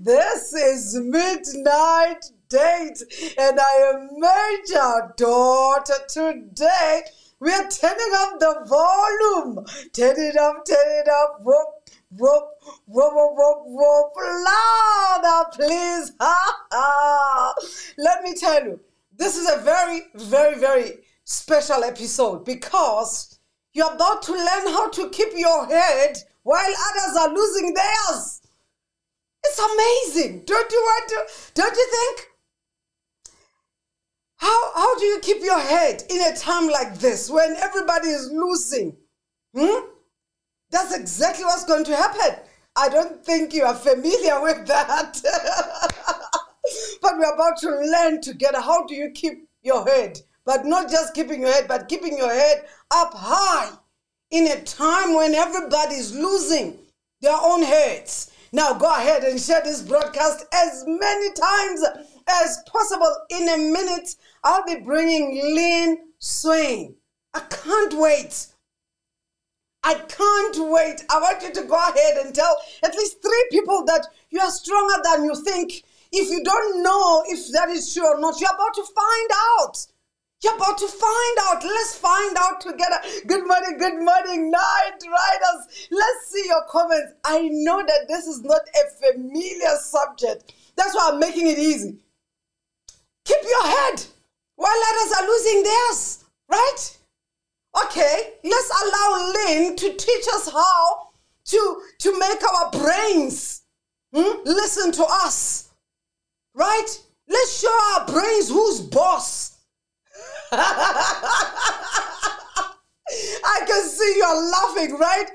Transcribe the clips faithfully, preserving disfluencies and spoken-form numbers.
This is Midnight Date, and I am Major Daughter. Today, we are turning up the volume. Turn it up, turn it up, whoop, whoop, whoop, whoop, whoop, whoop. Louder, please. Ha, ha. Let me tell you, this is a very, very, very special episode because you're about to learn how to keep your head while others are losing theirs. It's amazing. Don't you want to, don't you think? How, how do you keep your head in a time like this when everybody is losing? Hmm? That's exactly what's going to happen. I don't think you are familiar with that. But we're about to learn together. How do you keep your head? But not just keeping your head, but keeping your head up high in a time when everybody's losing their own heads. Now go ahead and share this broadcast as many times as possible. In a minute, I'll be bringing Lynn Swain. I can't wait. I can't wait. I want you to go ahead and tell at least three people that you are stronger than you think. If you don't know if that is true or not, you're about to find out. You're about to find out. Let's find out together. Good morning, good morning, night riders. Let's see your comments. I know that this is not a familiar subject. That's why I'm making it easy. Keep your head while others are losing theirs, right? Okay, let's allow Lynn to teach us how to, to make our brains hmm, listen to us, right? Let's show our brains who's boss. I can see you're laughing, right?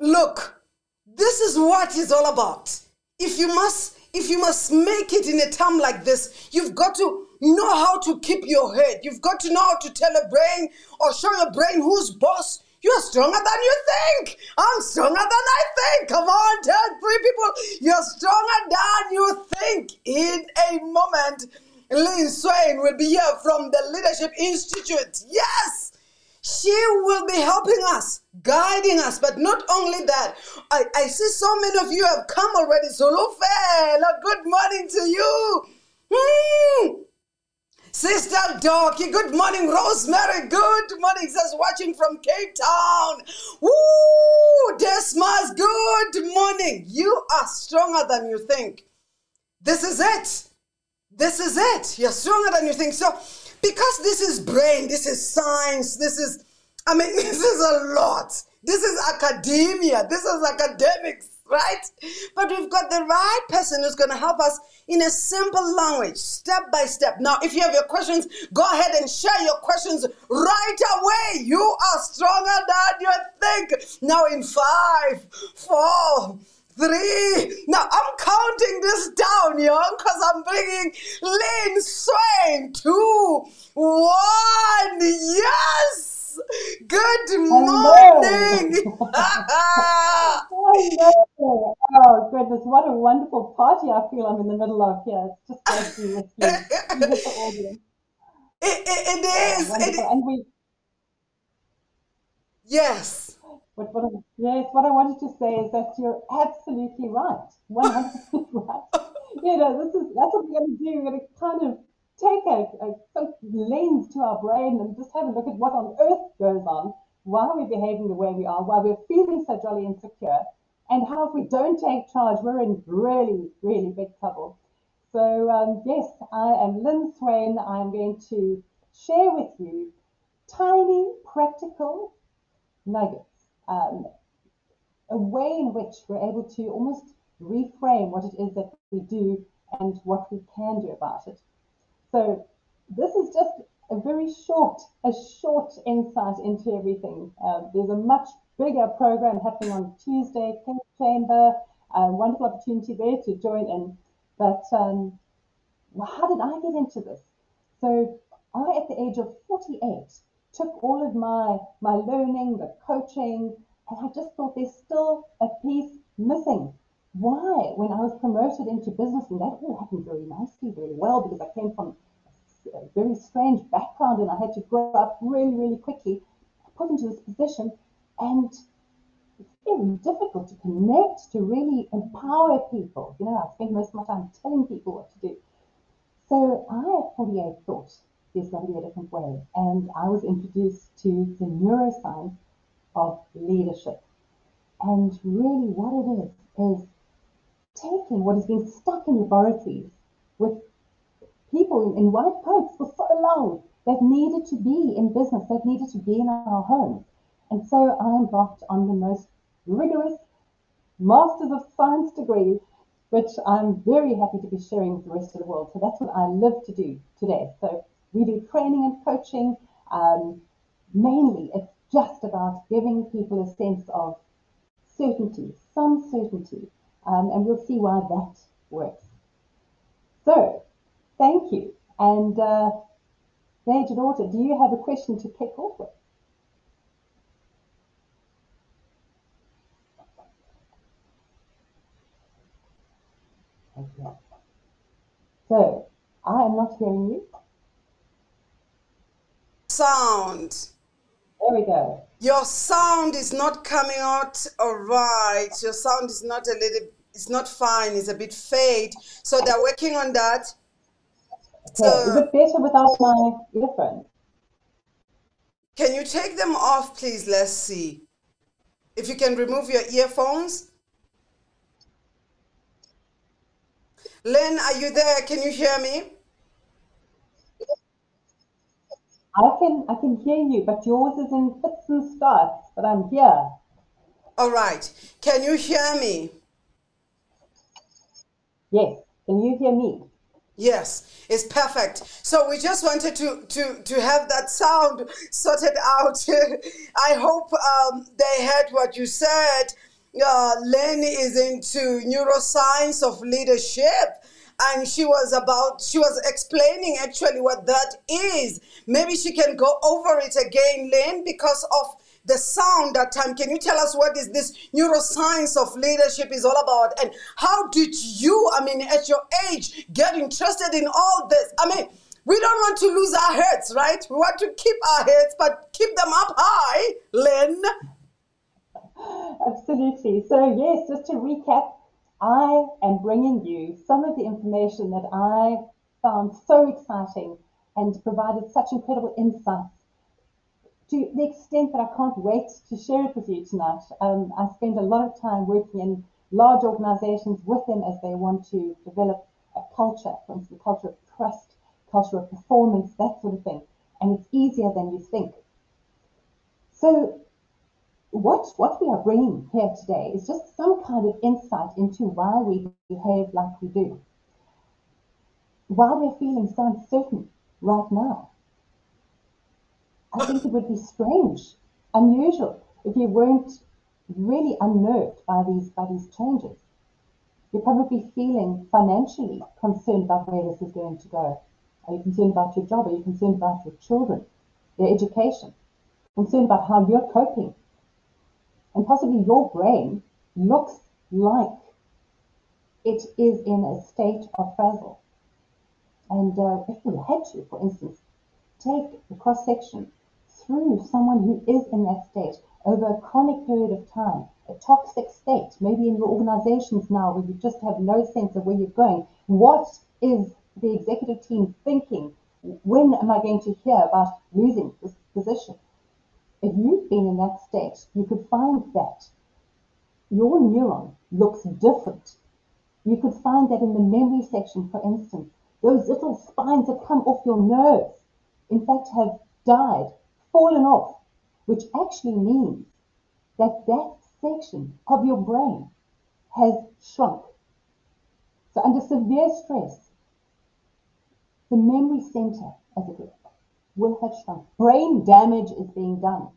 Look, this is what it's all about. If you must, if you must make it in a time like this, you've got to know how to keep your head. You've got to know how to tell your brain or show your brain who's boss. You're stronger than you think. I'm stronger than I think. Come on, tell three people. You're stronger than you think. In a moment, Lynn Swain will be here from the Leadership Institute. Yes, she will be helping us, guiding us. But not only that, I, I see so many of you have come already. So, Lufe, good morning to you. Hmm. Sister Dorky, good morning. Rosemary, good morning. Says watching from Cape Town. Woo, Desmas, good morning. You are stronger than you think. This is it. This is it. You're stronger than you think. So, because this is brain, this is science, this is, I mean, this is a lot. This is academia. This is academics, right? But we've got the right person who's going to help us in a simple language, step by step. Now, if you have your questions, go ahead and share your questions right away. You are stronger than you think. Now, in five, four, three. Now, I'm counting this down, y'all, because I'm bringing Lynn Swain. Two, one. Yes. Good morning. Oh, goodness. What a wonderful party I feel I'm in the middle of here. It's just like you with you. With the audience. It, it, it is. It is. And we... Yes. But what I, yes, what I wanted to say is that you're absolutely right, one hundred percent right. You know, this is that's what we're going to do. We're going to kind of take a, a some lens to our brain and just have a look at what on earth goes on, why we're behaving the way we are, why we're feeling so jolly insecure, and how if we don't take charge, we're in really, really big trouble. So um, yes, I am Lynn Swain. I'm going to share with you tiny practical nuggets. Um, a way in which we're able to almost reframe what it is that we do and what we can do about it. So this is just a very short, a short insight into everything. Uh, there's a much bigger program happening on Tuesday, Cape Chamber, a wonderful opportunity there to join in. But um, how did I get into this? So I, at the age of forty-eight, took all of my, my learning, the coaching, and I just thought there's still a piece missing. Why, when I was promoted into business, and that all happened very nicely, very well, because I came from a very strange background and I had to grow up really, really quickly, put into this position, and extremely difficult to connect, to really empower people. You know, I spend most of my time telling people what to do. So I, at forty-eight, thought there's got to be a different way. And I was introduced to the neuroscience of leadership. And really what it is, is taking what has been stuck in laboratories with people in white coats for so long, that needed to be in business, that needed to be in our homes. And so I embarked on the most rigorous Masters of Science degree, which I'm very happy to be sharing with the rest of the world. So that's what I love to do today. So we do training and coaching. Um, mainly it's just about giving people a sense of certainty, some certainty. Um, and we'll see why that works. So thank you. And uh, Major Daughter, do you have a question to kick off with? Okay. So I am not hearing you. Sound. There we go. Your sound is not coming out all right. Your sound is not a little. It's not fine. It's a bit fade. So they're working on that. Okay. So, is it better without my earphones? Can you take them off, please? Let's see. If you can remove your earphones. Lynn, are you there? Can you hear me? I can, I can hear you, but yours is in fits and starts, but I'm here. All right. Can you hear me? Yes. Can you hear me? Yes, it's perfect. So we just wanted to to to have that sound sorted out. I hope um, they heard what you said. Uh, Lynn is into neuroscience of leadership, and she was about she was explaining actually what that is. Maybe she can go over it again, Lynn, because of the sound that time. Can you tell us what is this neuroscience of leadership is all about? And how did you, I mean, at your age, get interested in all this? I mean, we don't want to lose our heads, right? We want to keep our heads, but keep them up high, Lynn. Absolutely. So, yes, just to recap, I am bringing you some of the information that I found so exciting and provided such incredible insights, to the extent that I can't wait to share it with you tonight. Um, I spend a lot of time working in large organizations with them as they want to develop a culture, for instance, a culture of trust, culture of performance, that sort of thing. And it's easier than you think. So what, what we are bringing here today is just some kind of insight into why we behave like we do, why we're feeling so uncertain right now. I think it would be strange, unusual, if you weren't really unnerved by these, by these changes. You're probably feeling financially concerned about where this is going to go. Are you concerned about your job? Are you concerned about your children, their education? Concerned about how you're coping? And possibly your brain looks like it is in a state of frazzle. And uh, if we had to, for instance, take a cross-section through someone who is in that state over a chronic period of time, a toxic state, maybe in your organizations now where you just have no sense of where you're going. What is the executive team thinking? When am I going to hear about losing this position? If you've been in that state, you could find that your neuron looks different. You could find that in the memory section, for instance, those little spines that come off your nerves, in fact, have died, fallen off, which actually means that that section of your brain has shrunk. So under severe stress, the memory center, as it were, will have shrunk. Brain damage is being done.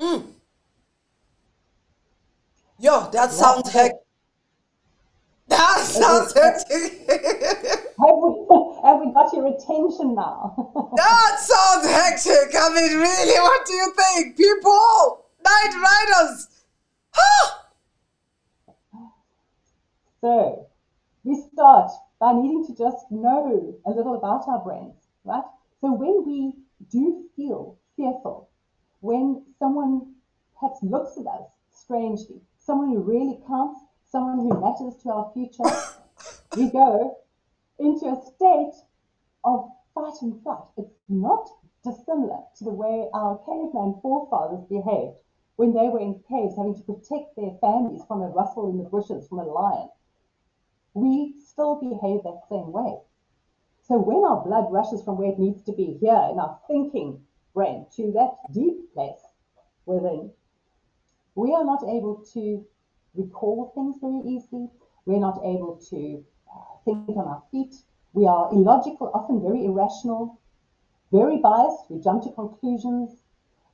Mm. Yo, that sounds heck. That sounds hectic. Have we, have we got your attention now? That sounds hectic. I mean, really, what do you think? People, night riders. Ah! So, we start by needing to just know a little about our brains, right? So when we do feel fearful, when someone perhaps looks at us strangely. Someone who really counts, someone who matters to our future. We go into a state of fight and flight. It's not dissimilar to the way our caveman forefathers behaved when they were in caves having to protect their families from a rustle in the bushes from a lion. We still behave that same way. So when our blood rushes from where it needs to be here in our thinking brain to that deep place within, we are not able to recall things very easily. We're not able to think on our feet. We are illogical, often very irrational, very biased. We jump to conclusions.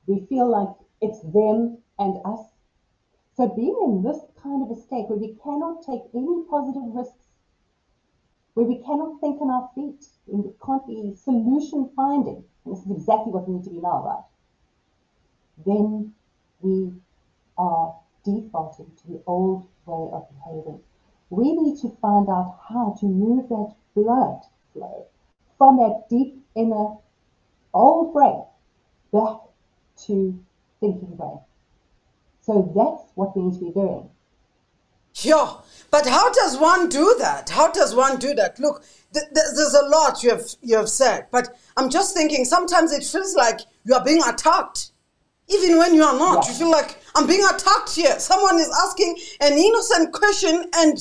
We feel like it's them and us. So being in this kind of a state where we cannot take any positive risks, where we cannot think on our feet, and it can't be solution finding, and this is exactly what we need to be now, right? Then we are defaulting to the old way of behaving. We need to find out how to move that blood flow from that deep inner old brain back to thinking brain. So that's what we need to be doing. Sure, but how does one do that? How does one do that? Look, th th there's a lot you have you have said, but I'm just thinking sometimes it feels like you are being attacked, even when you are not. Yeah. You feel like I'm being attacked here. Someone is asking an innocent question, and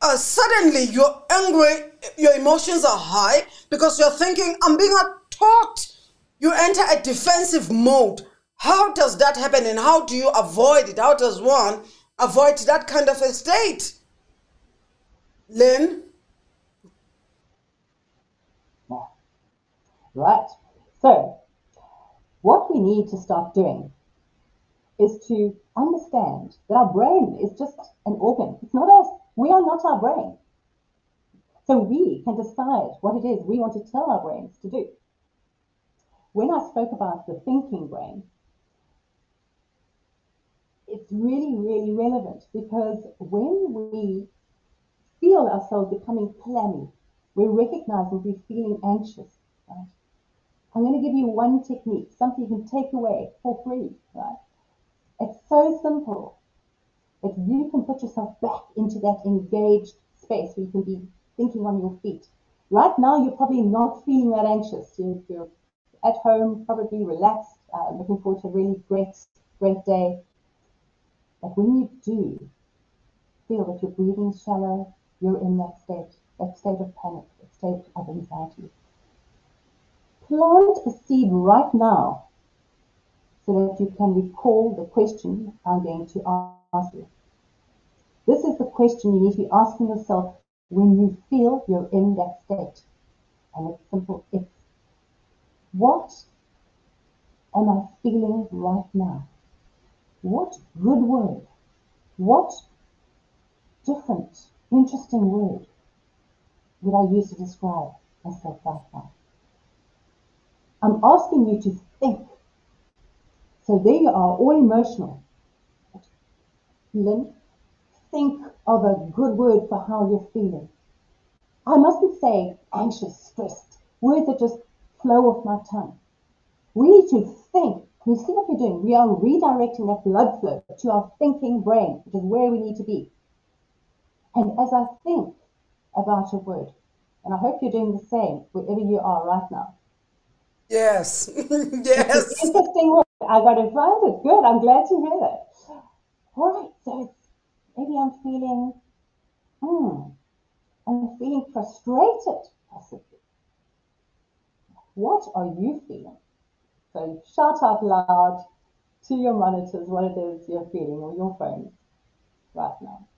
uh, suddenly you're angry. Your emotions are high because you're thinking I'm being attacked. You enter a defensive mode. How does that happen, and how do you avoid it? How does one avoid that kind of a state? Lynn? Right. So, what we need to start doing is to understand that our brain is just an organ. It's not us. We are not our brain. So we can decide what it is we want to tell our brains to do. When I spoke about the thinking brain, it's really, really relevant, because when we feel ourselves becoming clammy, we're recognizing we're feeling anxious, right? I'm going to give you one technique, something you can take away for free, right? It's so simple that you can put yourself back into that engaged space where you can be thinking on your feet. Right now, you're probably not feeling that anxious. You're, you're at home, probably relaxed, uh, looking forward to a really great, great day. But when you do feel that you're breathing shallow, you're in that state, that state of panic, that state of anxiety. Plant a seed right now so that you can recall the question I'm going to ask you. This is the question you need to be asking yourself when you feel you're in that state. And it's simple. It's, what am I feeling right now? What good word, what different, interesting word would I use to describe myself right now? I'm asking you to think. So there you are, all emotional. Lynn, think of a good word for how you're feeling. I mustn't say anxious, stressed, words that just flow off my tongue. We need to think. You see what we're doing? We are redirecting that blood flow to our thinking brain, which is where we need to be. And as I think about a word, and I hope you're doing the same wherever you are right now. Yes, yes. It's an interesting word. I got to find it. Good. I'm glad to hear that. All right. So it's, maybe I'm feeling, hmm, I'm feeling frustrated, possibly. What are you feeling? So shout out loud to your monitors what it is you're feeling, or your phones right now.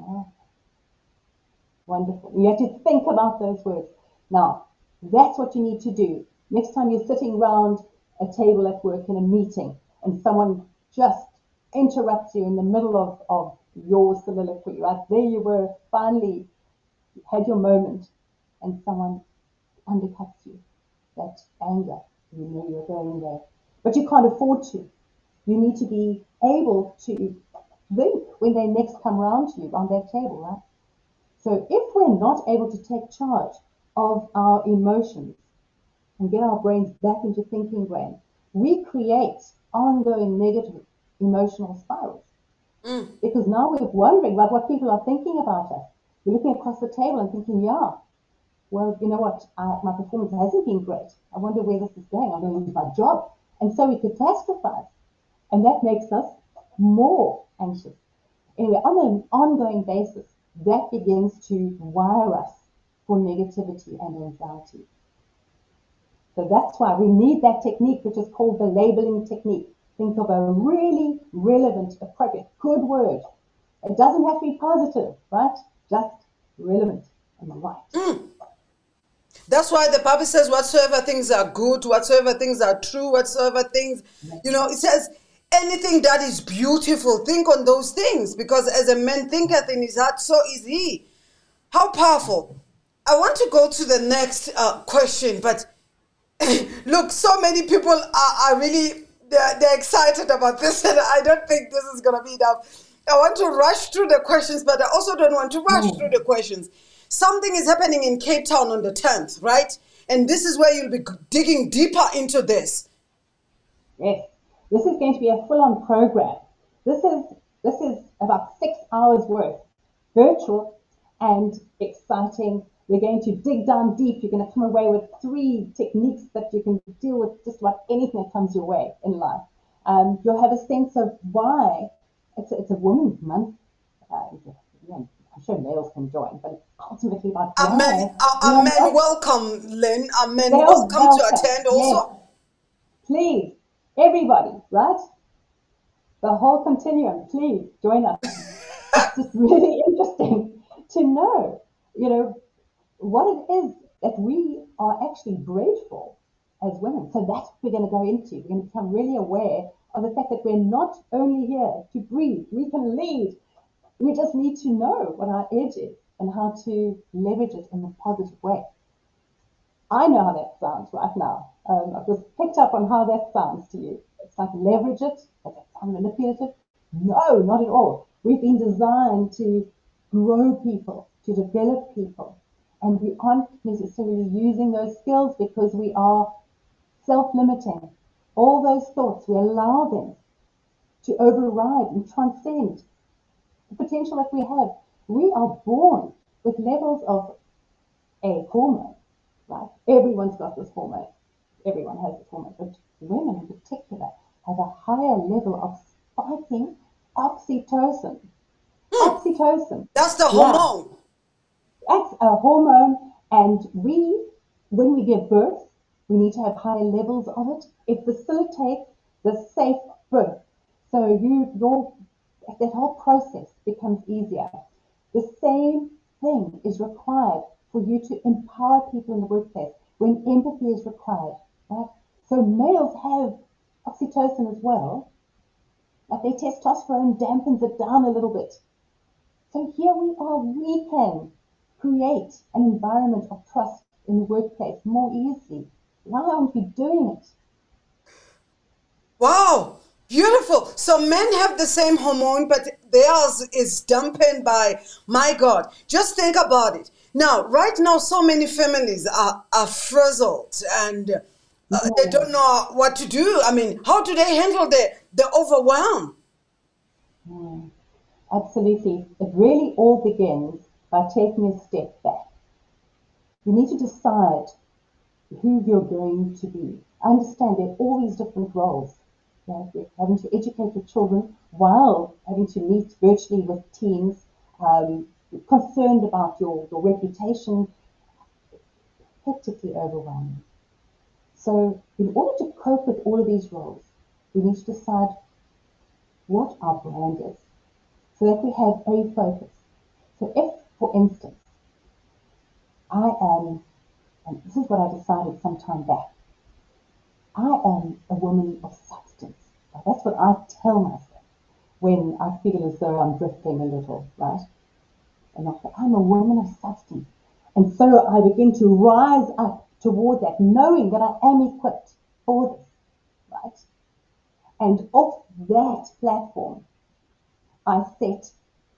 Oh, wonderful. You have to think about those words. Now, that's what you need to do. Next time you're sitting around a table at work in a meeting and someone just interrupts you in the middle of, of your soliloquy, right? There you were, finally had your moment, and someone undercuts you. That anger. You know you're going there, but you can't afford to. You need to be able to think when they next come round to you on that table, right? So if we're not able to take charge of our emotions and get our brains back into thinking brain, we create ongoing negative emotional spirals. Mm. Because now we're wondering about what people are thinking about us. We're looking across the table and thinking, yeah, well, you know what, I, my performance hasn't been great. I wonder where this is going. I'm going to lose my job. And so we catastrophize. And that makes us more anxious. Anyway, on an ongoing basis, that begins to wire us for negativity and anxiety. So that's why we need that technique, which is called the labeling technique. Think of a really relevant, appropriate, good word. It doesn't have to be positive, right? Just relevant and right. Mm. That's why the Bible says whatsoever things are good, whatsoever things are true, whatsoever things, you know, it says anything that is beautiful, think on those things, because as a man thinketh in his heart, so is he. How powerful. I want to go to the next uh, question, but look, so many people are, are really, they're, they're excited about this, and I don't think this is going to be enough. I want to rush through the questions, but I also don't want to rush mm. through the questions. Something is happening in Cape Town on the tenth, right? And this is where you'll be digging deeper into this. Yes, this is going to be a full-on program. This is, this is about six hours worth, virtual and exciting. We're going to dig down deep. You're going to come away with three techniques that you can deal with just like anything that comes your way in life. Um, you'll have a sense of why. It's a, it's a woman's month. Uh, I'm sure males can join, but it's ultimately about Amen. Amen. Men welcome, Lynn. Amen. Welcome, welcome to attend also. Yes. Please, everybody, right? The whole continuum, please join us. It's just really interesting to know, you know, what it is that we are actually bred for as women. So that's what we're going to go into. We're going to become really aware of the fact that we're not only here to breathe, we can lead. We just need to know what our edge is and how to leverage it in a positive way. I know how that sounds right now. Um, I've just picked up on how that sounds to you. It's like leverage it, does it sound manipulative? No, not at all. We've been designed to grow people, to develop people, and we aren't necessarily using those skills because we are self-limiting. All those thoughts, we allow them to override and transcend the potential that we have. We are born with levels of a hormone, right? Everyone's got this hormone. Everyone has this hormone, but women in particular have a higher level of spiking oxytocin. Oxytocin. That's the hormone. Yeah. That's a hormone, and we, when we give birth, we need to have higher levels of it. It facilitates the safe birth. So you, your, that whole process becomes easier. The same thing is required for you to empower people in the workplace when empathy is required. Right? So males have oxytocin as well, but their testosterone dampens it down a little bit. So here we are, we can create an environment of trust in the workplace more easily. Why aren't we doing it? Wow, beautiful. So men have the same hormone, but theirs is dampened by, my God, just think about it. Now, right now, so many families are, are frizzled and uh, yeah. they don't know what to do. I mean, how do they handle the, the overwhelm? Mm, absolutely. It really all begins by taking a step back. You need to decide who you're going to be. I understand there are all these different roles. You know, you're having to educate the children while having to meet virtually with teens, um, concerned about your, your reputation, hectically overwhelming. So in order to cope with all of these roles, we need to decide what our brand is so that we have a focus. So if, for instance, I am And this is what I decided some time back. I am a woman of substance. Now, that's what I tell myself when I feel as though I'm drifting a little, right? And I say, I'm a woman of substance. And so I begin to rise up toward that, knowing that I am equipped for this, right? And off that platform, I set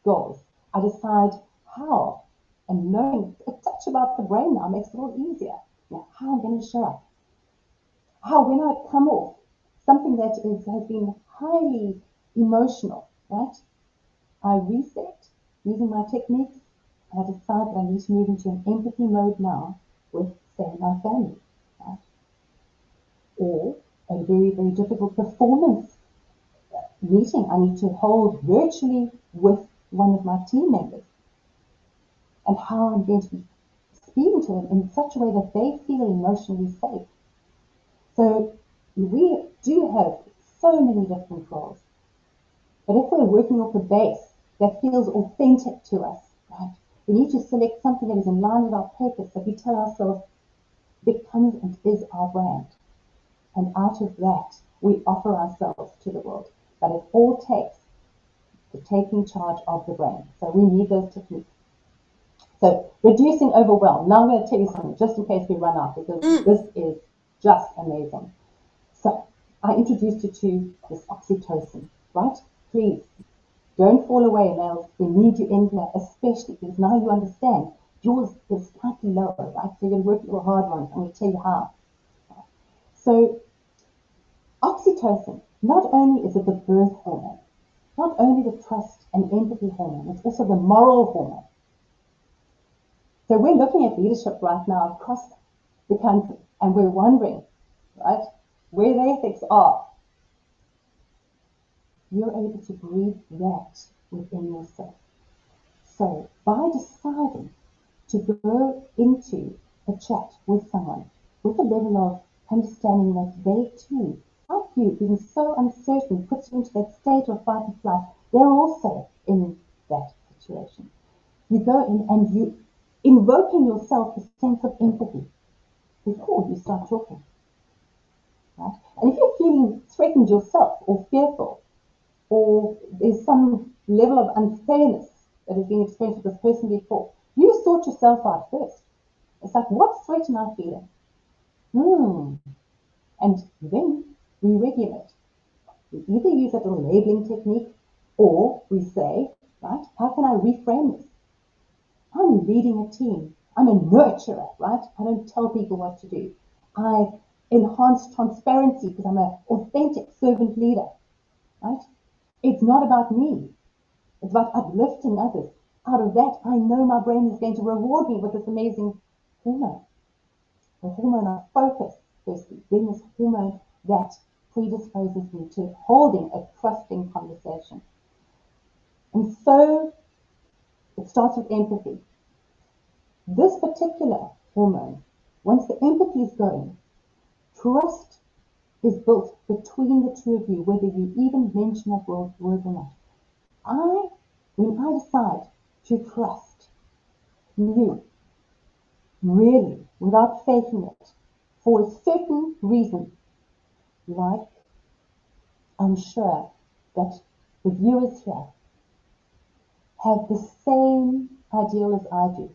goals. I decide how. And knowing a touch about the brain now makes it all easier. Now, how I'm going to show up. How, when I come off something that is, has been highly emotional, right? I reset using my techniques. I decide that I need to move into an empathy mode now with, say, my family, right? Or a very, very difficult performance meeting I need to hold virtually with one of my team members, and how I'm going to be speaking to them in such a way that they feel emotionally safe. So we do have so many different roles, but if we're working off a base that feels authentic to us, right, we need to select something that is in line with our purpose, that we tell ourselves becomes and is our brand. And out of that, we offer ourselves to the world. But it all takes the taking charge of the brain. So we need those techniques. So reducing overwhelm. Now I'm going to tell you something, just in case we run out, because mm. this is just amazing. So I introduced you to this oxytocin, right? Please, don't fall away, males. We need you in here, especially because now you understand yours is slightly lower, right? So you're going to work your hard ones. I'm going to tell you how. So oxytocin. Not only is it the birth hormone, not only the trust and empathy hormone, it's also the moral hormone. So we're looking at leadership right now across the country, and we're wondering, right, where their ethics are. You're able to breathe that within yourself. So by deciding to go into a chat with someone with a level of understanding that they too, like you, being so uncertain, puts you into that state of fight and flight, they're also in that situation. You go in and you invoke in yourself a sense of empathy before you start talking. Right? And if you're feeling threatened yourself or fearful, or there's some level of unfairness that is being experienced with this person before, you sort yourself out first. It's like, what threat am I feeling? Hmm. And then we regulate. We either use that little labeling technique, or we say, right, how can I reframe this? I'm leading a team. I'm a nurturer, right? I don't tell people what to do. I enhance transparency because I'm an authentic servant leader, right? It's not about me. It's about uplifting others. Out of that, I know my brain is going to reward me with this amazing hormone. The hormone of focus, firstly, then this hormone that predisposes me to holding a trusting conversation. And so it starts with empathy. This particular hormone, once the empathy is going, trust is built between the two of you, whether you even mention that word or not. I, when I decide to trust you, really, without faking it, for a certain reason, like I'm sure that the viewers here have the same ideal as I do,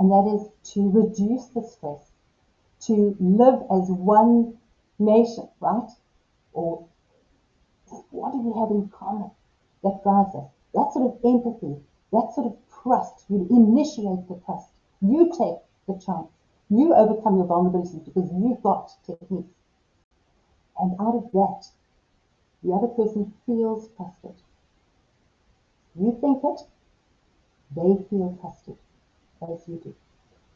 and that is to reduce the stress, to live as one nation, right? Or what do we have in common that drives us? That sort of empathy, that sort of trust. You initiate the trust. You take the chance. You overcome your vulnerabilities because you've got techniques. And out of that, the other person feels trusted. You think it, they feel trusted, as you do.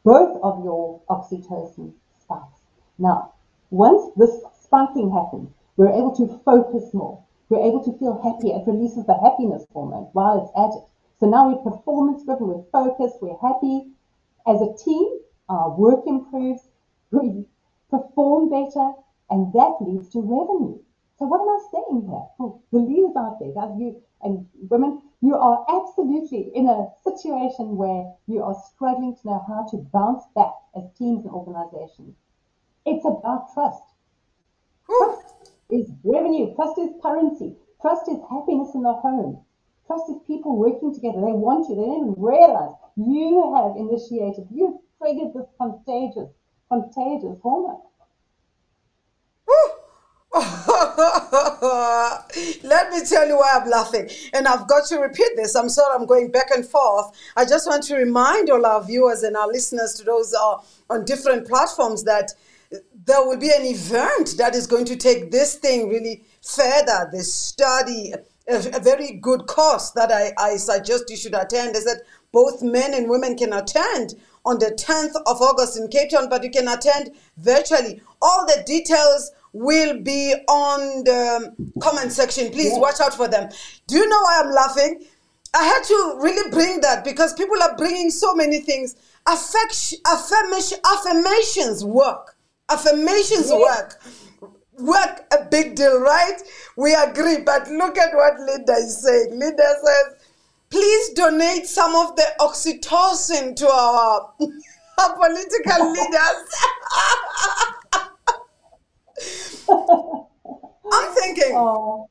Both of your oxytocin spikes. Now, once this spiking happens, we're able to focus more. We're able to feel happier. It releases the happiness hormone while it's at it. So now we're performance-driven, we're focused, we're happy. As a team, our work improves, we perform better, and that leads to revenue. So what am I saying here? Oh, the leaders out there, guys, you and women, you are absolutely in a situation where you are struggling to know how to bounce back as teams and organizations. It's about trust. Trust is revenue. Trust is currency. Trust is happiness in the home. Trust is people working together. They want you. They don't even realize you have initiated, you've triggered this contagious, contagious hormone. Let me tell you why I'm laughing, and I've got to repeat this. I'm sorry I'm going back and forth. I just want to remind all our viewers and our listeners, to those uh, on different platforms, that there will be an event that is going to take this thing really further, this study a very good course that I, I suggest you should attend is that both men and women can attend on the tenth of August in Cape Town, but you can attend virtually. All the details will be on the comment section. Please watch out for them. Do you know why I'm laughing? I had to really bring that because people are bringing so many things. Affection, affirmation, affirmations work. Affirmations yeah. work. Work a big deal, right? We agree. But look at what Linda is saying. Linda says, please donate some of the oxytocin to our, our political leaders. I'm thinking, oh.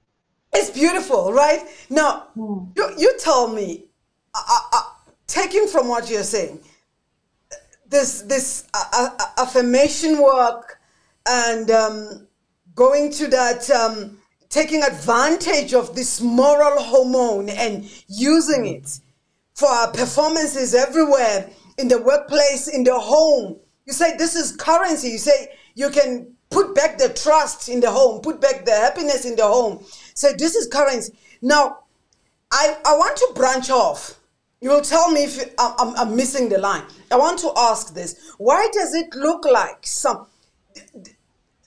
It's beautiful, right? Now, hmm. you, you tell me, uh, uh, taking from what you're saying, this, this uh, uh, affirmation work and um, going to that... Um, taking advantage of this moral hormone and using it for our performances everywhere, in the workplace, in the home. You say this is currency. You say you can put back the trust in the home, put back the happiness in the home. So this is currency. Now, I, I want to branch off. You will tell me if I'm, I'm, I'm missing the line. I want to ask this. Why does it look like some...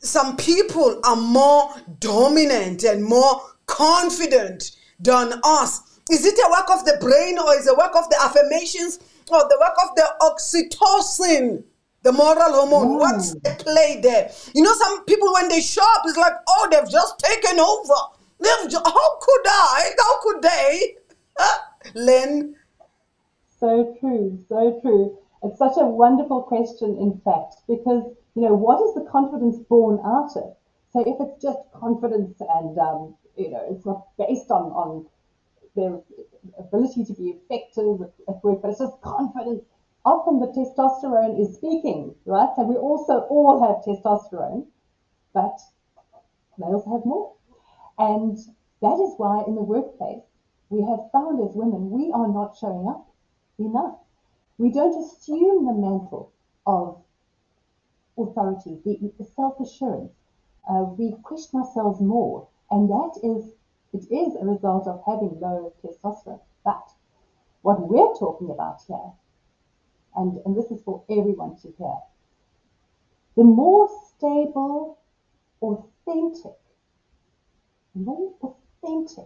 Some people are more dominant and more confident than us? Is it a work of the brain, or is it a work of the affirmations, or the work of the oxytocin, the moral hormone? Mm. What's the play there? You know, some people, when they show up, it's like, oh, they've just taken over. They've just, how could I? How could they? Huh? Lynn? So true, so true. It's such a wonderful question, in fact, because you know, what is the confidence born out of? So if it's just confidence and, um, you know, it's not based on, on their ability to be effective at work, but it's just confidence, often the testosterone is speaking, right? So we also all have testosterone, but males have more. And that is why in the workplace, we have found as women, we are not showing up enough. We don't assume the mantle of authority, the, the self-assurance. Uh, we question ourselves more, and that is, it is a result of having low testosterone. But what we're talking about here, and, and this is for everyone to hear, the more stable, authentic, the more authentic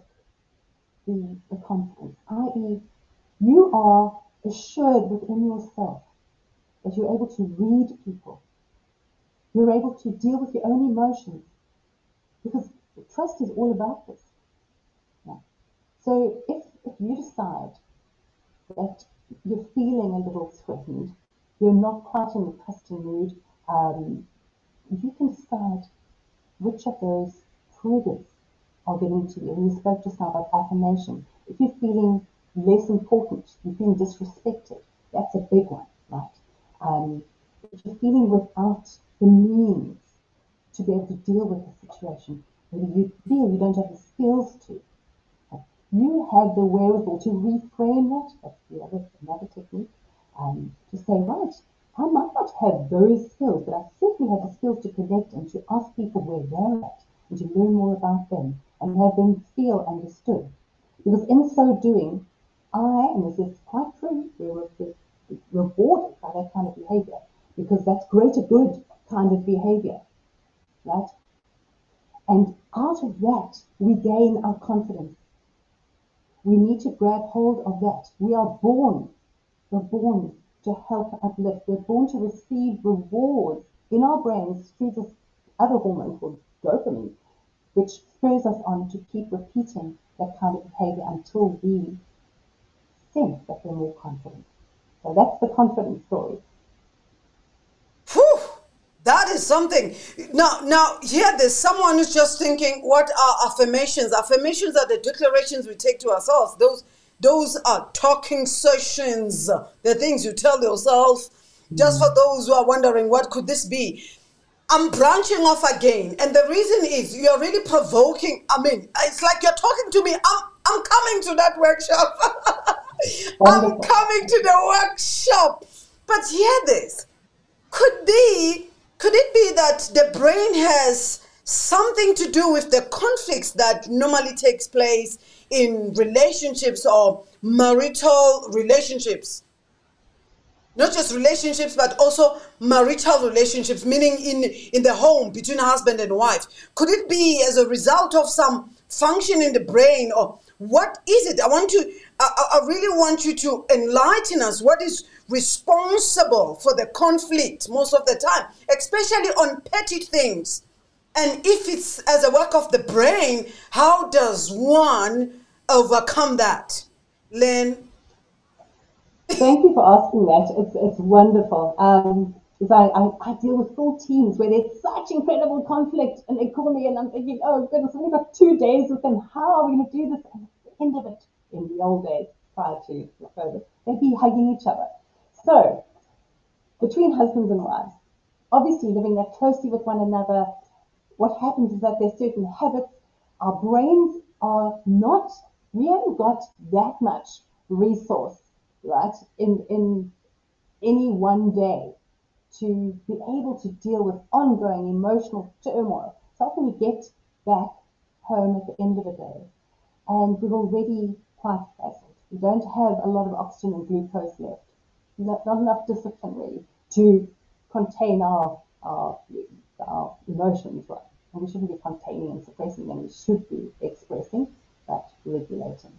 the, the confidence, that is you are assured within yourself that you're able to read people. You're able to deal with your own emotions, because trust is all about this. Yeah. So if, if you decide that you're feeling a little threatened, you're not quite in the trusting mood, um, you can decide which of those triggers are getting to you. And you spoke just now about affirmation. If you're feeling less important, you're feeling disrespected, that's a big one, right? Um, if you're feeling without the means to be able to deal with the situation, whether you feel you don't have the skills to, you have the wherewithal to reframe that. That's the other, another technique, um, to say, right, I might not have those skills, but I certainly have the skills to connect and to ask people where they're at and to learn more about them and have them feel understood. Because in so doing, I, and this is quite true, we're rewarded by that kind of behavior, because that's greater good kind of behavior, right? And out of that, we gain our confidence. We need to grab hold of that. We are born, we're born to help uplift. We're born to receive rewards in our brains through this other hormone called dopamine, which spurs us on to keep repeating that kind of behavior until we sense that we're more confident. So that's the confidence story. Whew, that is something. Now, now here there's someone who's just thinking, what are affirmations? Affirmations are the declarations we take to ourselves. Those, those are talking sessions, the things you tell yourself. Just for those who are wondering, what could this be? I'm branching off again. And the reason is you're really provoking. I mean, it's like you're talking to me. I'm, I'm coming to that workshop. I'm coming to the workshop. But hear this. Could be, could it be that the brain has something to do with the conflicts that normally takes place in relationships or marital relationships. Not just relationships, but also marital relationships, meaning in, in the home between husband and wife. Could it be as a result of some function in the brain, or what is it? I want to, I, I really want you to enlighten us. What is responsible for the conflict most of the time, especially on petty things? And if it's as a work of the brain, how does one overcome that? Lynn? Thank you for asking that. It's, it's wonderful. Um, I, I, I deal with full teams where there's such incredible conflict, and they call me and I'm thinking, oh goodness, I've only got two days with them. How are we going to do this? And at the end of it, in the old days, prior to COVID, they'd be hugging each other. So, between husbands and wives, obviously living that closely with one another, what happens is that there's certain habits. Our brains are not, we haven't got that much resource, right, in, in any one day to be able to deal with ongoing emotional turmoil. So often we get back home at the end of a day and we're already quite frazzled. We don't have a lot of oxygen and glucose left. Not, not enough discipline really to contain our, our, our emotions, right? And we shouldn't be containing and suppressing them. We should be expressing, but regulating.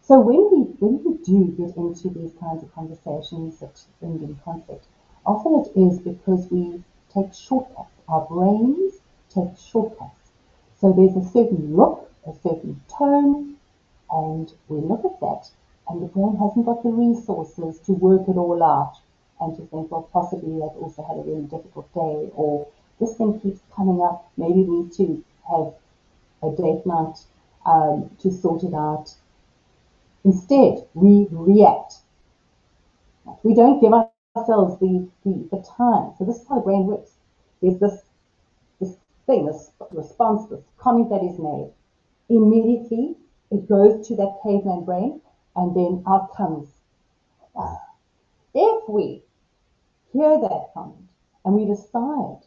So when we when we do get into these kinds of conversations that end in conflict, often it is because we take shortcuts. Our brains take shortcuts. So there's a certain look, a certain tone, and we look at that, and the brain hasn't got the resources to work it all out and to think, well, possibly they've also had a really difficult day, or this thing keeps coming up, maybe we need to have a date night um, to sort it out. Instead, we react. We don't give ourselves the, the, the time. So this is how the brain works. There's this, this thing, this response, this comment that is made. Immediately, it goes to that caveman brain, and then out comes. If we hear that comment and we decide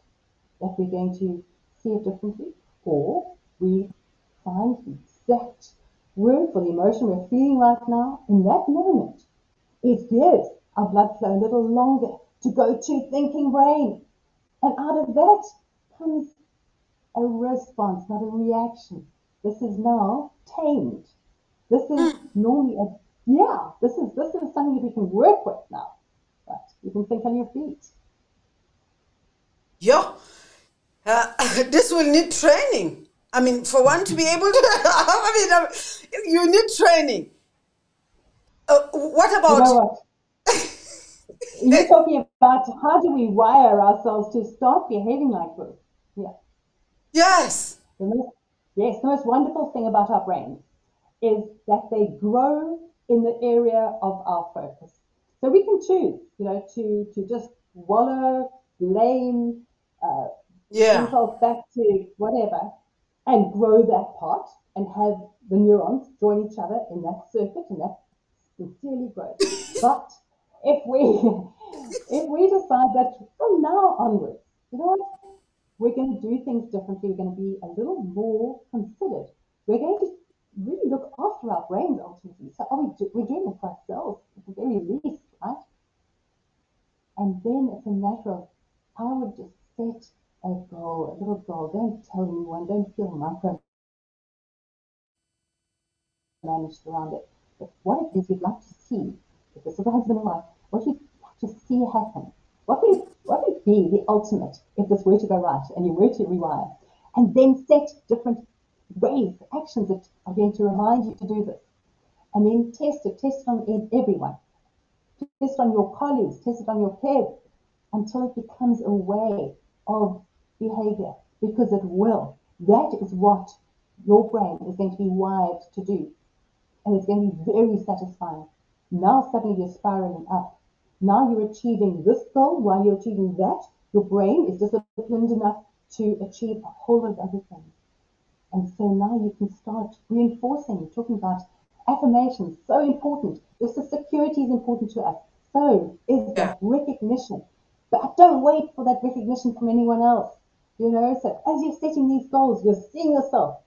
that we're going to see it differently, or we find the exact word for the emotion we're feeling right now, in that moment, it gives our blood flow a little longer to go to thinking brain. And out of that comes a response, not a reaction. This is now tamed. This is normally a, yeah, this is, this is something that we can work with now. Right? You can think on your feet. Yeah. Uh, this will need training. I mean, for one to be able to, I mean, you need training. Uh, what about? You know what? You're talking about how do we wire ourselves to start behaving like this? Yeah. Yes. The most, yes, the most wonderful thing about our brains is that they grow in the area of our focus. So we can choose, you know, to, to just wallow, blame, uh, yeah. Ourselves back to whatever, and grow that part and have the neurons join each other in that circuit, and that sincerely grows. But if we if we decide that from now onwards, you know what, we're going to do things differently, we're going to be a little more considered, we're going to really look after our brains ultimately. So are we do, we're doing it for ourselves at the very least, right? And then it's a matter of, I would just set a goal, a little goal. Don't tell anyone, don't feel micromanaged around it. But what it is you'd like to see, if this is a husband and wife, what you'd like to see happen. What would, what would be the ultimate if this were to go right and you were to rewire? And then set different ways, actions that are going to remind you to do this. And then test it, test it on everyone. Test it on your colleagues, test it on your peers, until it becomes a way of behavior, because it will. That is what your brain is going to be wired to do, and it's going to be very satisfying. Now suddenly you're spiraling up. Now you're achieving this goal while you're achieving that. Your brain is disciplined enough to achieve a whole lot of other things, and so now you can start reinforcing. You're talking about affirmations, so important. Just the security is important to us. So is that recognition. But don't wait for that recognition from anyone else. You know, so as you're setting these goals, you're seeing yourself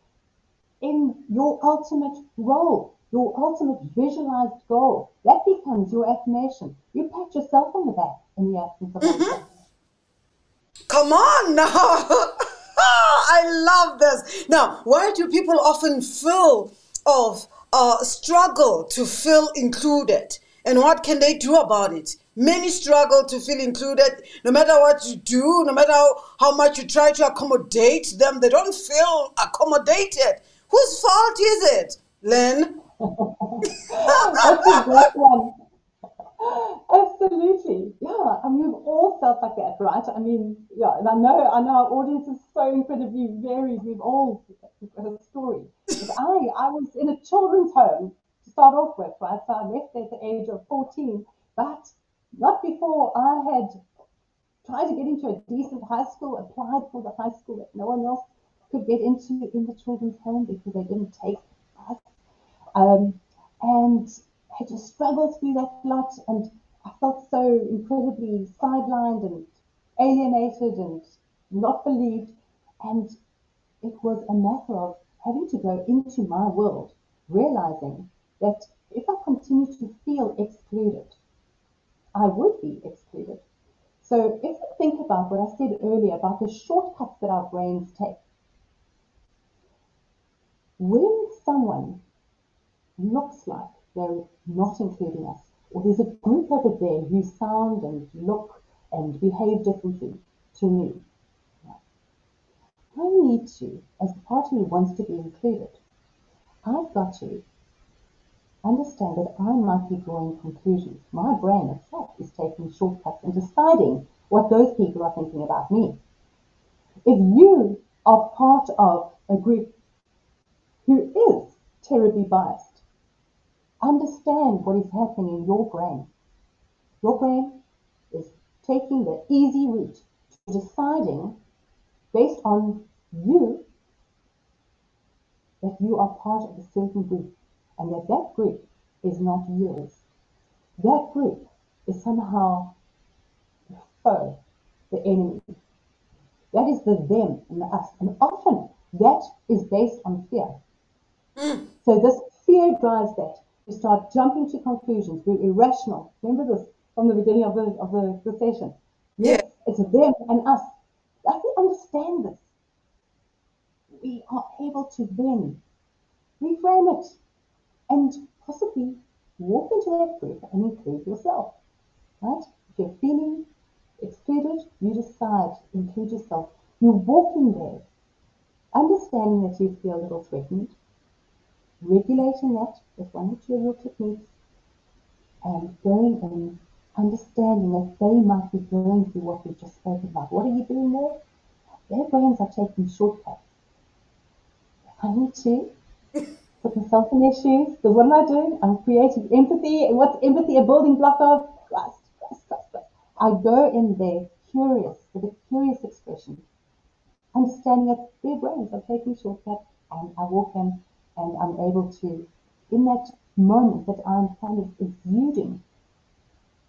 in your ultimate role, your ultimate visualized goal. That becomes your affirmation. You pat yourself on the back in the absence of mm-hmm. Come on now. I love this. Now, why do people often feel of uh, struggle to feel included? And what can they do about it? Many struggle to feel included. No matter what you do, no matter how, how much you try to accommodate them, they don't feel accommodated. Whose fault is it, Lynn? That's a great one. Absolutely. Yeah, I mean, we've all felt like that, right? I mean, yeah, and I know, I know our audience is so incredibly varied. We've all got a story. But I, I was in a children's home to start off with, right? So I left at the age of fourteen, but not before I had tried to get into a decent high school, applied for the high school that no one else could get into in the children's home because they didn't take us. Um, and I just struggled through that lot, and I felt so incredibly sidelined and alienated and not believed. And it was a matter of having to go into my world, realizing that if I continue to feel excluded, I would be excluded. So if you think about what I said earlier about the shortcuts that our brains take, when someone looks like they're not including us, or there's a group over there who sound and look and behave differently to me, I need to, as the part of me wants to be included, I've got to understand that I might be drawing conclusions. My brain itself is taking shortcuts and deciding what those people are thinking about me. If you are part of a group who is terribly biased, understand what is happening in your brain. Your brain is taking the easy route to deciding based on you that you are part of a certain group, and that that group is not yours. That group is somehow the foe, the enemy. That is the them and the us. And often that is based on fear. Mm. So this fear drives that. You start jumping to conclusions. We're irrational. Remember this from the beginning of the, of the, the session. Yes, yeah. It's them and us. If we understand this, we are able to then reframe it, and possibly walk into that group and include yourself, right? If you're feeling excluded, you decide, include yourself. You walk in there, understanding that you feel a little threatened, regulating that with one or two of your techniques, and going in, understanding that they might be going through what we've just spoken about. What are you doing there? Their brains are taking shortcuts. I need to put myself in their shoes. So what am I doing? I'm creating empathy. And what's empathy? A building block of trust, trust, trust, trust. I go in there curious, with a curious expression, understanding that their brains are taking shortcuts, and I walk in, and I'm able to, in that moment that I'm kind of exuding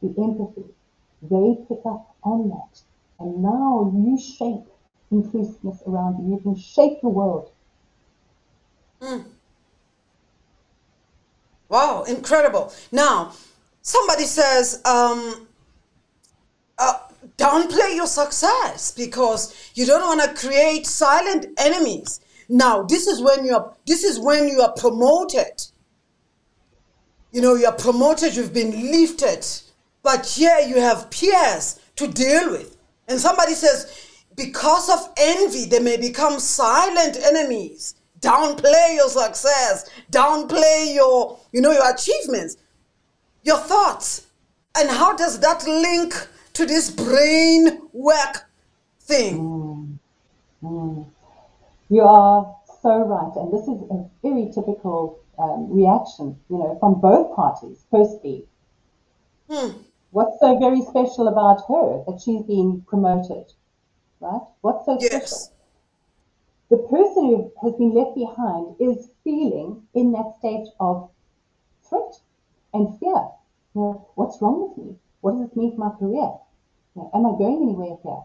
the empathy, they pick up on that. And now you shape inclusiveness around you. You can shape the world. Mm. Wow, incredible. Now, somebody says, um, uh, downplay your success because you don't want to create silent enemies. Now, this is when you are, this is when you are promoted. You know, you are promoted, you've been lifted, but here you have peers to deal with. And somebody says, because of envy, they may become silent enemies. Downplay your success, downplay your, you know, your achievements, your thoughts. And how does that link to this brain work thing? Mm. Mm. You are so right. And this is a very typical um, reaction, you know, from both parties. Firstly, mm. what's so very special about her that she's been promoted, right? What's so yes. special? The person who has been left behind is feeling in that state of threat and fear. You know, what's wrong with me? What does this mean for my career? You know, am I going anywhere here?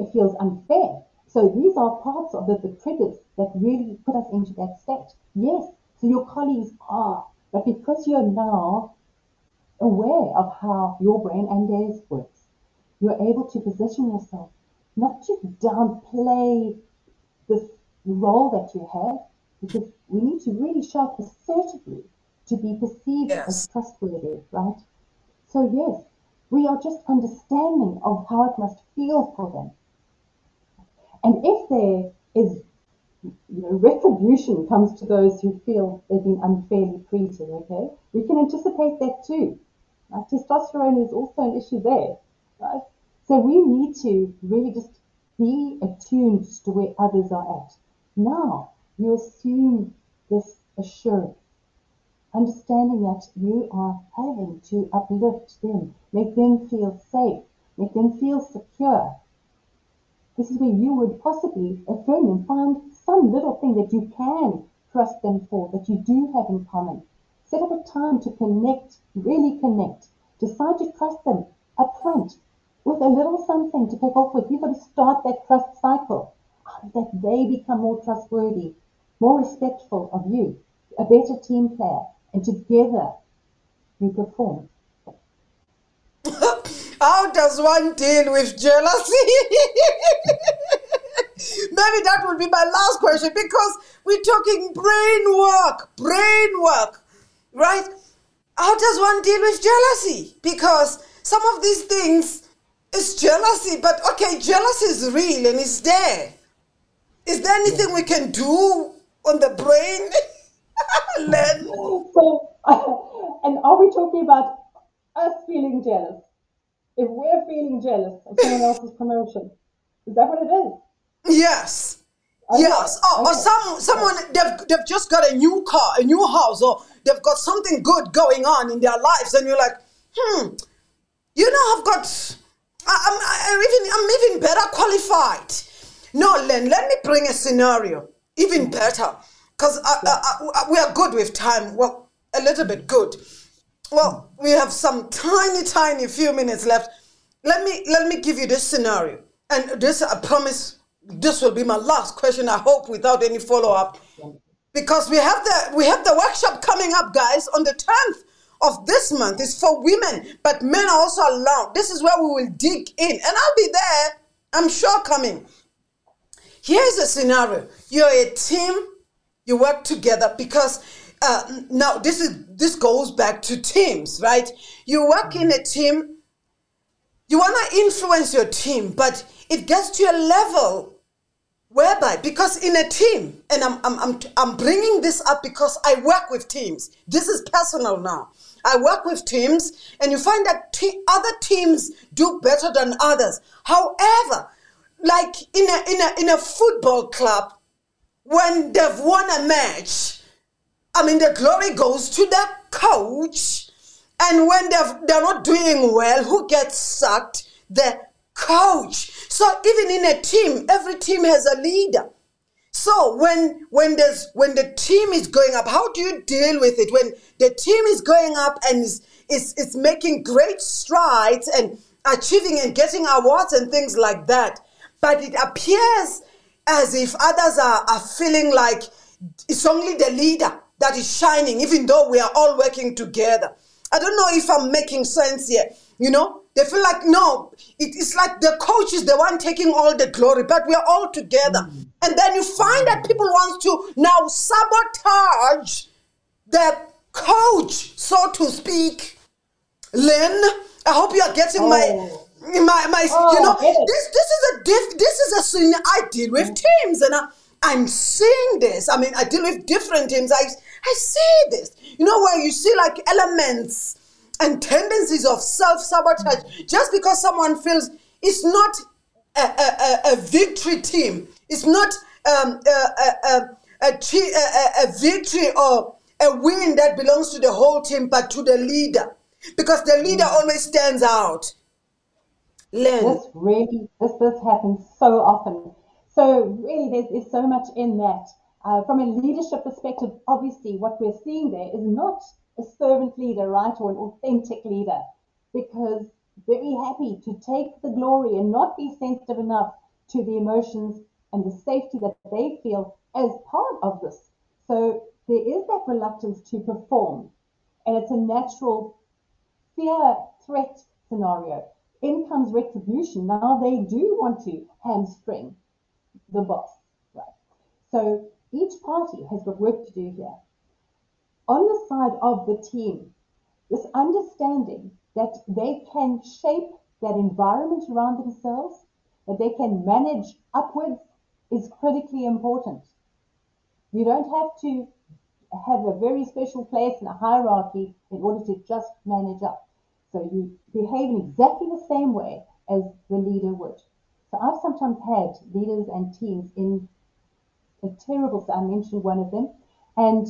it feels unfair. So these are parts of the, the triggers that really put us into that state. Yes, so your colleagues are, but because you're now aware of how your brain and theirs works, you're able to position yourself, not to downplay this role that you have, because we need to really show up assertively to be perceived yes. as trustworthy, right? So yes, we are just understanding of how it must feel for them. And if there is, you know, retribution comes to those who feel they've been unfairly treated, okay? We can anticipate that too. Right? Testosterone is also an issue there, right? So we need to really just be attuned to where others are at. Now, you assume this assurance, understanding that you are having to uplift them, make them feel safe, make them feel secure. This is where you would possibly affirm and find some little thing that you can trust them for, that you do have in common. Set up a time to connect, really connect. Decide to trust them up front with a little something to pick off with. You've got to start that trust cycle, that they become more trustworthy, more respectful of you, a better team player, and together you perform. How does one deal with jealousy? Maybe that would be my last question, because we're talking brain work, brain work, right? How does one deal with jealousy? Because some of these things is jealousy, but okay, jealousy is real and it's there. Is there anything we can do on the brain? Len? So, uh, and are we talking about us feeling jealous? If we're feeling jealous of someone else's promotion, is that what it is? Yes. Okay. Yes. Oh, okay. Or some someone they've they've just got a new car, a new house, or they've got something good going on in their lives, and you're like, hmm, you know, I've got, I, I'm I'm even I'm even better qualified. No, Len, let me bring a scenario even better, because yeah. we are good with time. Well, a little bit good. Well, we have some tiny, tiny few minutes left. Let me let me give you this scenario. And this, I promise, this will be my last question, I hope, without any follow-up. Because we have the we have the workshop coming up, guys, on the tenth of this month. It's for women, but men are also allowed. This is where we will dig in. And I'll be there, I'm sure, coming. Here's a scenario. You're a team, you work together, because Uh, now, this is this goes back to teams, right? You work in a team, you want to influence your team, but it gets to a level whereby, because in a team, and I'm, I'm, I'm, I'm bringing this up because I work with teams. This is personal now. I work with teams, and you find that te- other teams do better than others. However, like in a, in a, in a football club, when they've won a match, I mean, the glory goes to the coach, and when they're, they're not doing well, who gets sacked? The coach. So even in a team, every team has a leader. So when when there's when the team is going up, how do you deal with it? When the team is going up and is is is making great strides and achieving and getting awards and things like that, but it appears as if others are, are feeling like it's only the leader that is shining, even though we are all working together. I don't know if I'm making sense here. You know, they feel like, no, it, it's like the coach is the one taking all the glory, but we are all together. Mm-hmm. And then you find that people want to now sabotage the coach, so to speak. Lynn, I hope you are getting oh. my, my, my oh, you know, this, this is a diff, this is a scene I deal with mm-hmm. teams, and I, I'm seeing this. I mean, I deal with different teams. I, I see this. You know, where you see like elements and tendencies of self-sabotage just because someone feels it's not a, a, a victory team. It's not um, a, a, a, a, a victory or a win that belongs to the whole team, but to the leader, because the leader always stands out. Len. This really, this, this happens so often. So really, there's, there's so much in that. Uh, from a leadership perspective, obviously, what we're seeing there is not a servant leader, right, or an authentic leader, because very happy to take the glory and not be sensitive enough to the emotions and the safety that they feel as part of this. So there is that reluctance to perform, and it's a natural fear threat scenario. In comes retribution. Now they do want to hamstring the boss, right? So each party has got work to do here. On the side of the team, this understanding that they can shape that environment around themselves, that they can manage upwards, is critically important. You don't have to have a very special place in a hierarchy in order to just manage up. So you behave in exactly the same way as the leader would. So I've sometimes had leaders and teams in a terrible, so I mentioned one of them, and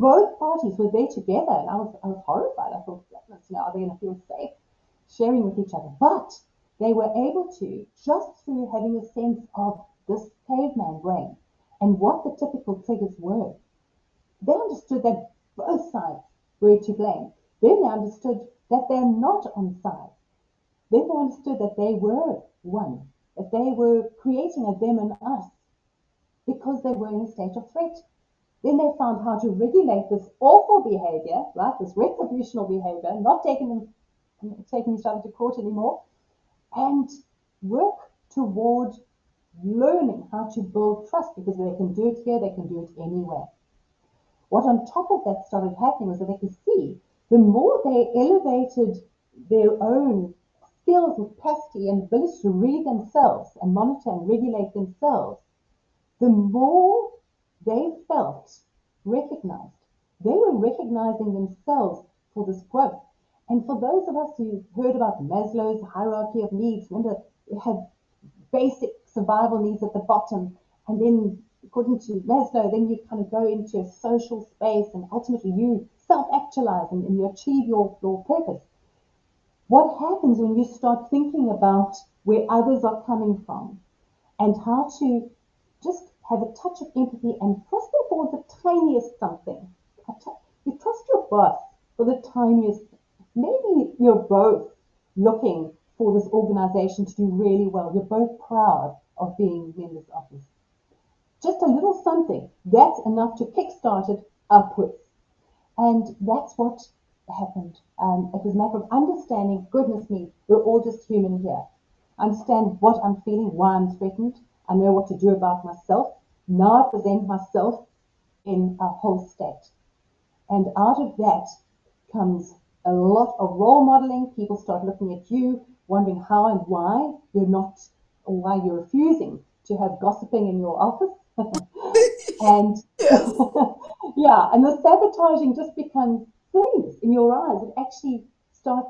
both parties were there together, and I was, I was horrified. I thought, you know, are they going to feel safe sharing with each other? But they were able to, just through having a sense of this caveman brain and what the typical triggers were, they understood that both sides were to blame. Then they understood that they're not on side. Then they understood that they were one, that they were creating a them and us because they were in a state of threat. Then they found how to regulate this awful behavior, right, this retributional behavior, not taking them, taking each other to court anymore, and work toward learning how to build trust, because they can do it here, they can do it anywhere. What on top of that started happening was that they could see the more they elevated their own skills and capacity and ability to read themselves and monitor and regulate themselves, the more they felt recognized. They were recognizing themselves for this growth. And for those of us who heard about Maslow's hierarchy of needs, remember, it had basic survival needs at the bottom, and then according to Maslow, then you kind of go into a social space and ultimately you self-actualize and, and you achieve your, your purpose. What happens when you start thinking about where others are coming from and how to just have a touch of empathy and trust them for the tiniest something? You trust your boss for the tiniest. Maybe you're both looking for this organization to do really well. You're both proud of being members of this. Just a little something, that's enough to kickstart it upwards. And that's what happened. Um, it was a matter of understanding, goodness me, we're all just human here. Understand what I'm feeling, why I'm threatened. I know what to do about myself. Now I present myself in a whole state. And out of that comes a lot of role modeling. People start looking at you, wondering how and why you're not, or why you're refusing to have gossiping in your office. And Yes. yeah, and the sabotaging just becomes things in your eyes. It actually starts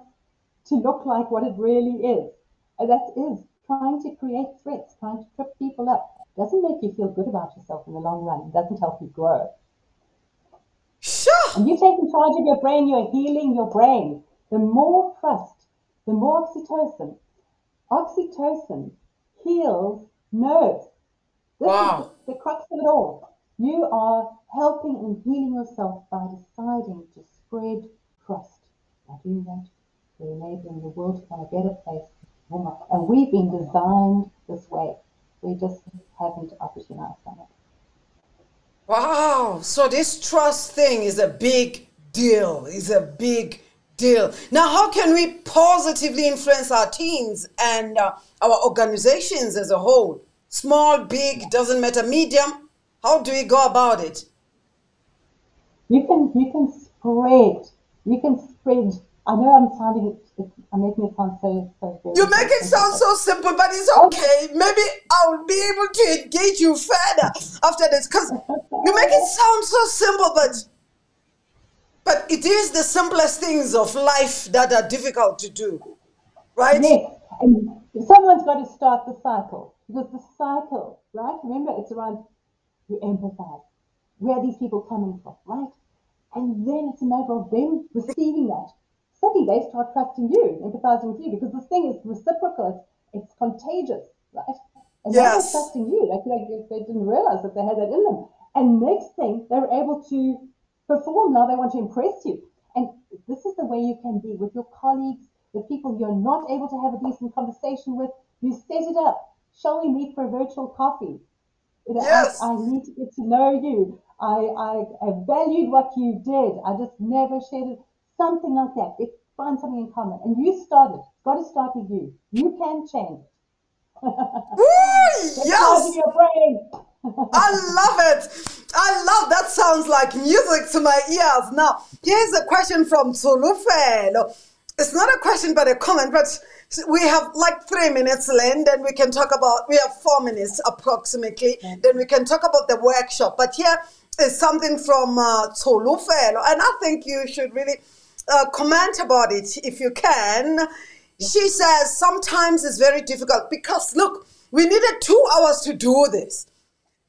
to look like what it really is. And that is trying to create threats, trying to trip people up. It doesn't make you feel good about yourself in the long run. It doesn't help you grow. Sure. And you're taking charge of your brain, you're healing your brain. The more trust, the more oxytocin. Oxytocin heals nerves. This wow. is the crux of it all. You are helping and healing yourself by deciding to spread trust. By doing that, you're enabling the world to become a better place. And we've been designed this way. We just haven't opportunized it. Wow. So this trust thing is a big deal. It's a big deal. Now, how can we positively influence our teams and uh, our organizations as a whole? Small, big, doesn't matter, medium. How do we go about it? You can, you can spread. You can spread. I know I'm sounding, I'm making it sound so, so good. You make it sound so simple, but it's okay. Maybe I'll be able to engage you further after this, because you make it sound so simple, but but it is the simplest things of life that are difficult to do, right? Yes, and someone's got to start the cycle, because the cycle, right? Remember, it's around you empathize. Where are these people coming from, right? And then it's a matter of them receiving that. They start trusting you, empathizing with you, because this thing is reciprocal, it's, it's contagious, right? And yes. They're trusting you, like, like they didn't realize that they had that in them. And next thing, they're able to perform, now they want to impress you. And this is the way you can be with your colleagues, the people you're not able to have a decent conversation with. You set it up shall we meet for virtual coffee? Yes. I, I need to get to know you. I, I, I valued what you did. I just never shared it. Something like that. Let's find something in common. And you started. It's got to start with you. You can change. Ooh, yes. Your brain. I love it. I love that. Sounds like music to my ears. Now, here's a question from Tulufelo. It's not a question, but a comment. But we have like three minutes, Lynn, then we can talk about, we have four minutes approximately, mm-hmm. then we can talk about the workshop. But here is something from uh, Tolufelo, and I think you should really uh, comment about it if you can. She says, sometimes it's very difficult because, look, we needed two hours to do this.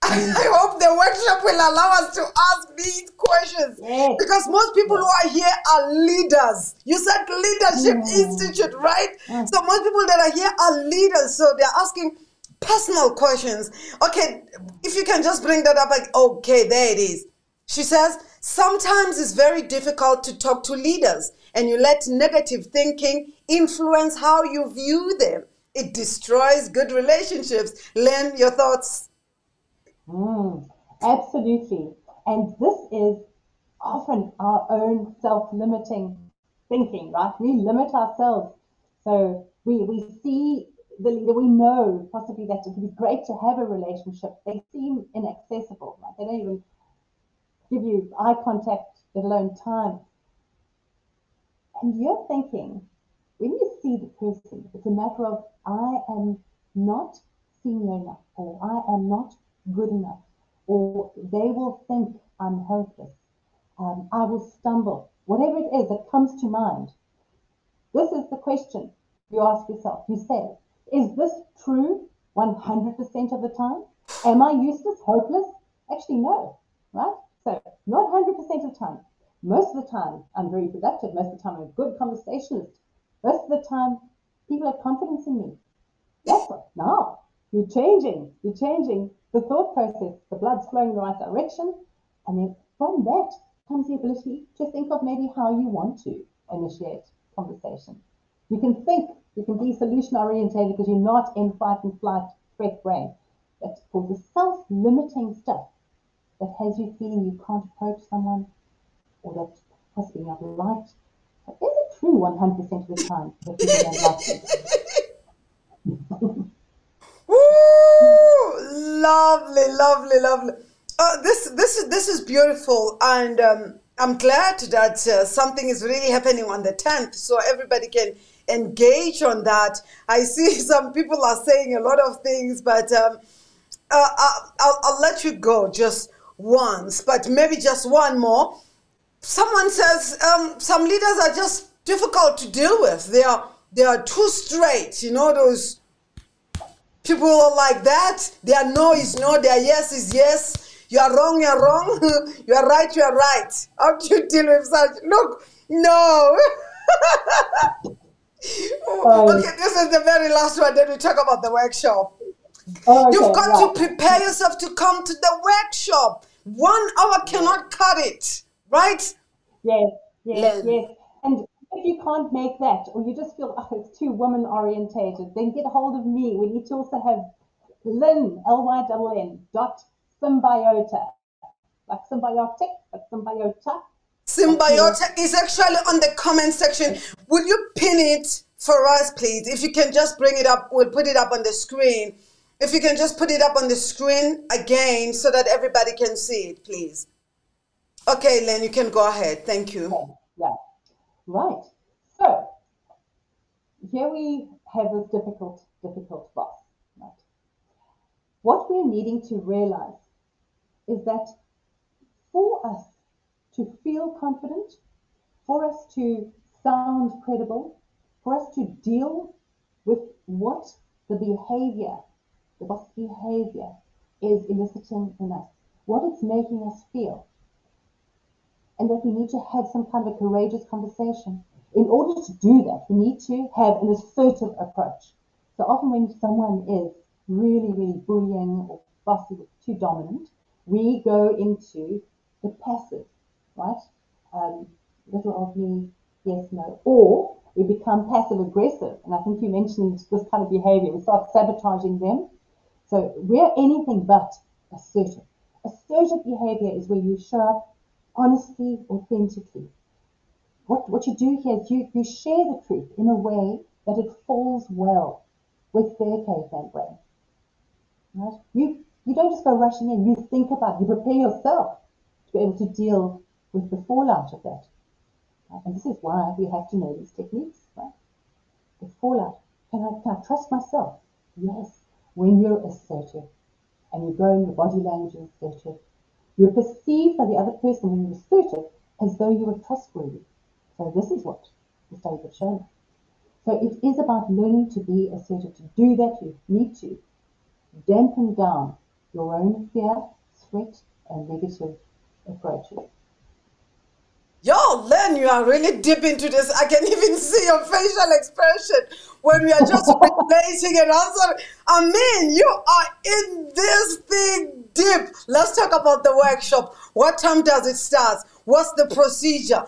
Mm-hmm. I hope the workshop will allow us to ask these questions, yes. because most people who are here are leaders. You said Leadership mm-hmm. Institute, right? Mm-hmm. So most people that are here are leaders, so they're asking personal questions. Okay, if you can just bring that up. Like, okay, there it is. She says, sometimes it's very difficult to talk to leaders, and you let negative thinking influence how you view them. It destroys good relationships. Lynn, your thoughts? Mm, absolutely. And this is often our own self-limiting thinking, right? We limit ourselves. So we, we see the leader, we know possibly that it would be great to have a relationship. They seem inaccessible, right? They don't even give you eye contact, let alone time. And you're thinking, when you see the person, it's a matter of, I am not senior enough, or I am not good enough, or they will think I'm hopeless, um, I will stumble, whatever it is that comes to mind. This is the question you ask yourself. You say, is this true one hundred percent of the time? Am I useless, hopeless? Actually, no, right? So not one hundred percent of the time. Most of the time, I'm very productive. Most of the time, I'm a good conversationalist. Most of the time, people have confidence in me. That's what, now, you're changing, you're changing the thought process, the blood's flowing in the right direction, and then from that comes the ability to think of maybe how you want to initiate conversation. You can think, you can be solution-oriented because you're not in fight and flight, threat brain. That's for the self-limiting stuff that has you feeling you can't approach someone, or that's possibly not right. But is it true one hundred percent of the time that people don't like you? Lovely, lovely, lovely. Uh, this, this, is, this is beautiful, and um, I'm glad that uh, something is really happening on the tenth, so everybody can engage on that. I see some people are saying a lot of things, but um, uh, I'll, I'll, I'll let you go just once, but maybe just one more. Someone says um, some leaders are just difficult to deal with. They are, they are too straight, you know, those people are like that. Their no is no, their yes is yes. You are wrong, you are wrong. You are right, you are right. How do you deal with such? Look, no. um, okay, this is the very last one. Then we talk about the workshop. Oh, okay, you've got right. to prepare yourself to come to the workshop. One hour cannot cut it, right? Yes, yes, Lynn. yes. And if you can't make that, or you just feel, oh, it's too woman orientated, then get hold of me. We need to also have Lynn, L Y N N, dot Symbiota. Like symbiotic, but Symbiota. Symbiota is actually on the comment section. Will you pin it for us, please? If you can just bring it up, we'll put it up on the screen. If you can just put it up on the screen again so that everybody can see it, please. Okay, Lynn, you can go ahead. Thank you. Okay. Yeah. Right, so here we have this difficult, difficult boss. Right? What we're needing to realize is that for us to feel confident, for us to sound credible, for us to deal with what the behavior, the boss behavior is eliciting in us, what it's making us feel, and that we need to have some kind of a courageous conversation. In order to do that, we need to have an assertive approach. So often when someone is really, really bullying or bossy, too dominant, we go into the passive, right? Um, little of me, yes, no. Or we become passive aggressive. And I think you mentioned this kind of behavior. We start sabotaging them. So we're anything but assertive. Assertive behavior is where you show up honestly, authentically. What, what you do here is you, you share the truth in a way that it falls well with their Cape brain. Right? You, you don't just go rushing in. You think about it. You prepare yourself to be able to deal with the fallout of that. Right? And this is why we have to know these techniques. Right? The fallout. Can I, can I trust myself? Yes. When you're assertive and you go in your body language is assertive, you're perceived by the other person when you're assertive as though you were trustworthy. So this is what the studies have shown us. So it is about learning to be assertive. To do that, you need to dampen down your own fear, threat, and negative approaches. Yo, Len, you are really deep into this. I can even see your facial expression when we are just replacing and answering. I mean, you are in this thing deep. Let's talk about the workshop. What time does it start? What's the procedure?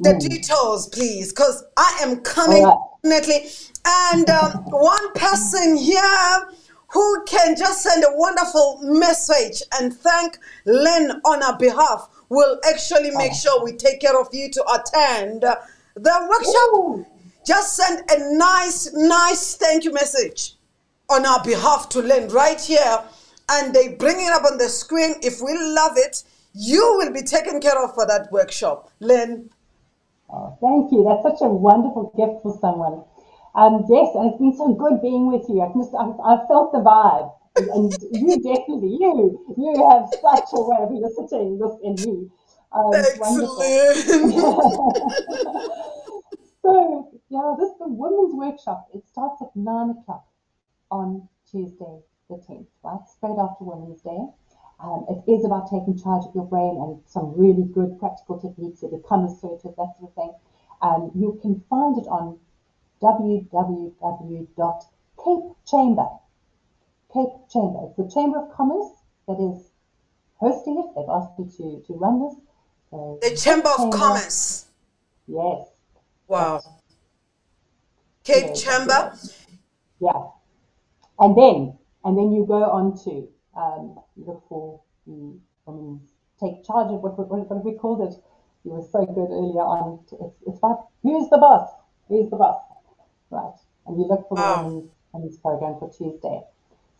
The mm. details, please, because I am coming definitely. And um, one person here who can just send a wonderful message and thank Lynn on our behalf will actually make sure we take care of you to attend the workshop. Ooh. Just send a nice, nice thank you message on our behalf to Lynn right here. And they bring it up on the screen. If we love it, you will be taken care of for that workshop. Lynn. Oh, thank you. That's such a wonderful gift for someone. Um, yes, and it's been so good being with you. I just, I, I felt the vibe, and, and you definitely, you, you have such a way of eliciting this in me. Um, wonderful. So, yeah, this is the women's workshop. It starts at nine o'clock on Tuesday the tenth, right? Straight after Women's Day. Um, it is about taking charge of your brain and some really good practical techniques that become assertive, that sort of thing. Um, you can find it on w w w dot cape chamber. Cape Chamber. It's the Chamber of Commerce that is hosting it. They've asked me to, to run this. So the Chamber of Commerce. Yes. Wow. Cape Chamber. Yeah. And then, and then you go on to... Um, look for the women's take charge of what, what, what have we called it? You were so good earlier on. It's, it's about who's the boss? Who's the boss? Right. And you look for the oh. women's, women's program for Tuesday.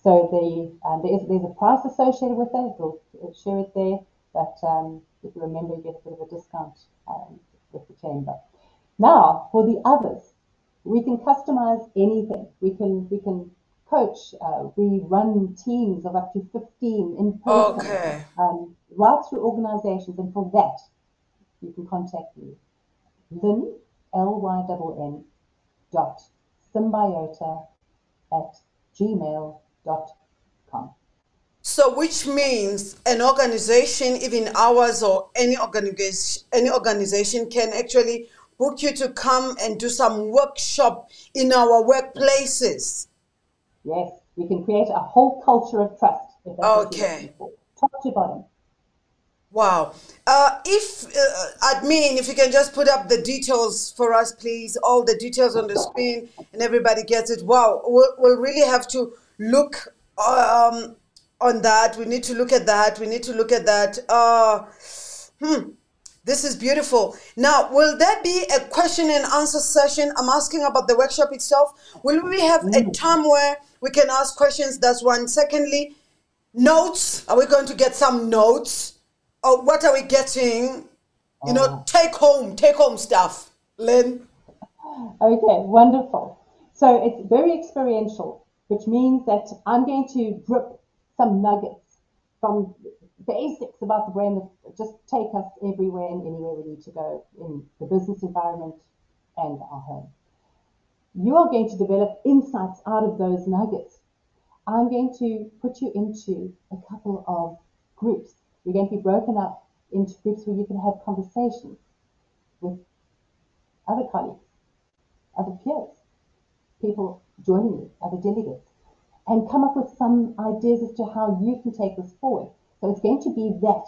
So the, um, there is, there's a price associated with it. We'll share it there. But um, if you remember, you get a bit of a discount um, with the chamber. Now, for the others, we can customize anything. We can, we can. Coach, uh, we run teams of up to fifteen in person, okay. um, right through organizations, and for that, you can contact me, Lynn, L Y N N, dot symbiota at gmail dot com. So, which means an organization, even ours or any organization, any organization can actually book you to come and do some workshop in our workplaces. Yes, we can create a whole culture of trust. If that's okay. Top to bottom. Wow. Uh, if, uh, admin, if you can just put up the details for us, please. All the details on the screen and everybody gets it. Wow. We'll, we'll really have to look um, on that. We need to look at that. We need to look at that. Uh, hmm. This is beautiful. Now, will there be a question and answer session? I'm asking about the workshop itself. Will we have a time where we can ask questions? That's one. Secondly, notes. Are we going to get some notes? Or what are we getting? You know, take home, take home stuff. Lynn? Okay, wonderful. So it's very experiential, which means that I'm going to drip some nuggets from basics about the brain that just take us everywhere and anywhere we need to go in the business environment and our home. You are going to develop insights out of those nuggets. I'm going to put you into a couple of groups. You're going to be broken up into groups where you can have conversations with other colleagues, other peers, people joining you, other delegates, and come up with some ideas as to how you can take this forward. So it's going to be that.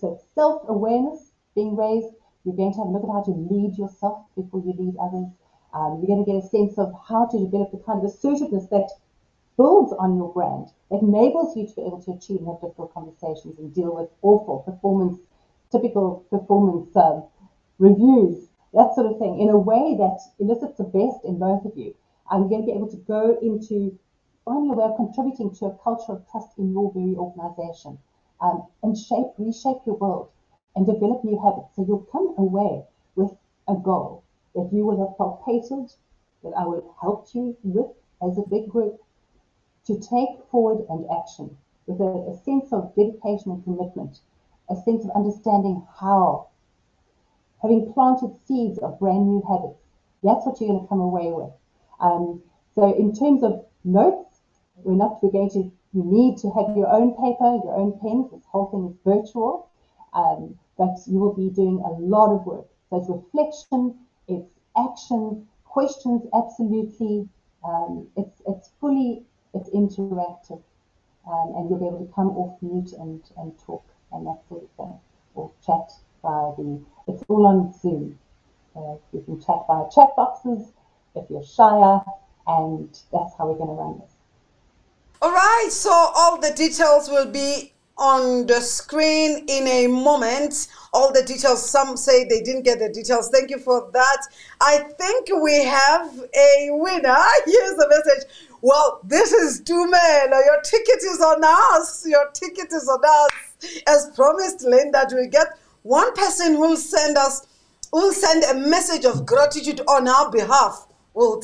So self-awareness being raised. You're going to have a look at how to lead yourself before you lead others. Um, you're going to get a sense of how to develop the kind of assertiveness that builds on your brand, it enables you to be able to achieve more difficult conversations and deal with awful performance, typical performance um, reviews, that sort of thing, in a way that elicits the best in both of you. And you're going to be able to go into, find your way of contributing to a culture of trust in your very organization, um, and shape, reshape your world and develop new habits. So you'll come away with a goal that you will have palpated, that I will help you with as a big group, to take forward and action with a, a sense of dedication and commitment, a sense of understanding how, having planted seeds of brand new habits. That's what you're going to come away with. Um, so in terms of notes, we're not we're going to, you need to have your own paper, your own pens. This whole thing is virtual, um, but you will be doing a lot of work. So it's reflection, it's action, questions, absolutely, um, it's, it's fully, it's interactive, um, and you'll be able to come off mute and, and talk and that sort of thing, or chat via the, it's all on Zoom. Uh, you can chat via chat boxes if you're shyer, and that's how we're going to run this. All right, so all the details will be on the screen in a moment. All the details, some say they didn't get the details. Thank you for that. I think we have a winner. Here's the message. Well, this is Dumelo. Your ticket is on us. Your ticket is on us. As promised, Lynn, that we get one person who'll send us, who'll send a message of gratitude on our behalf. We'll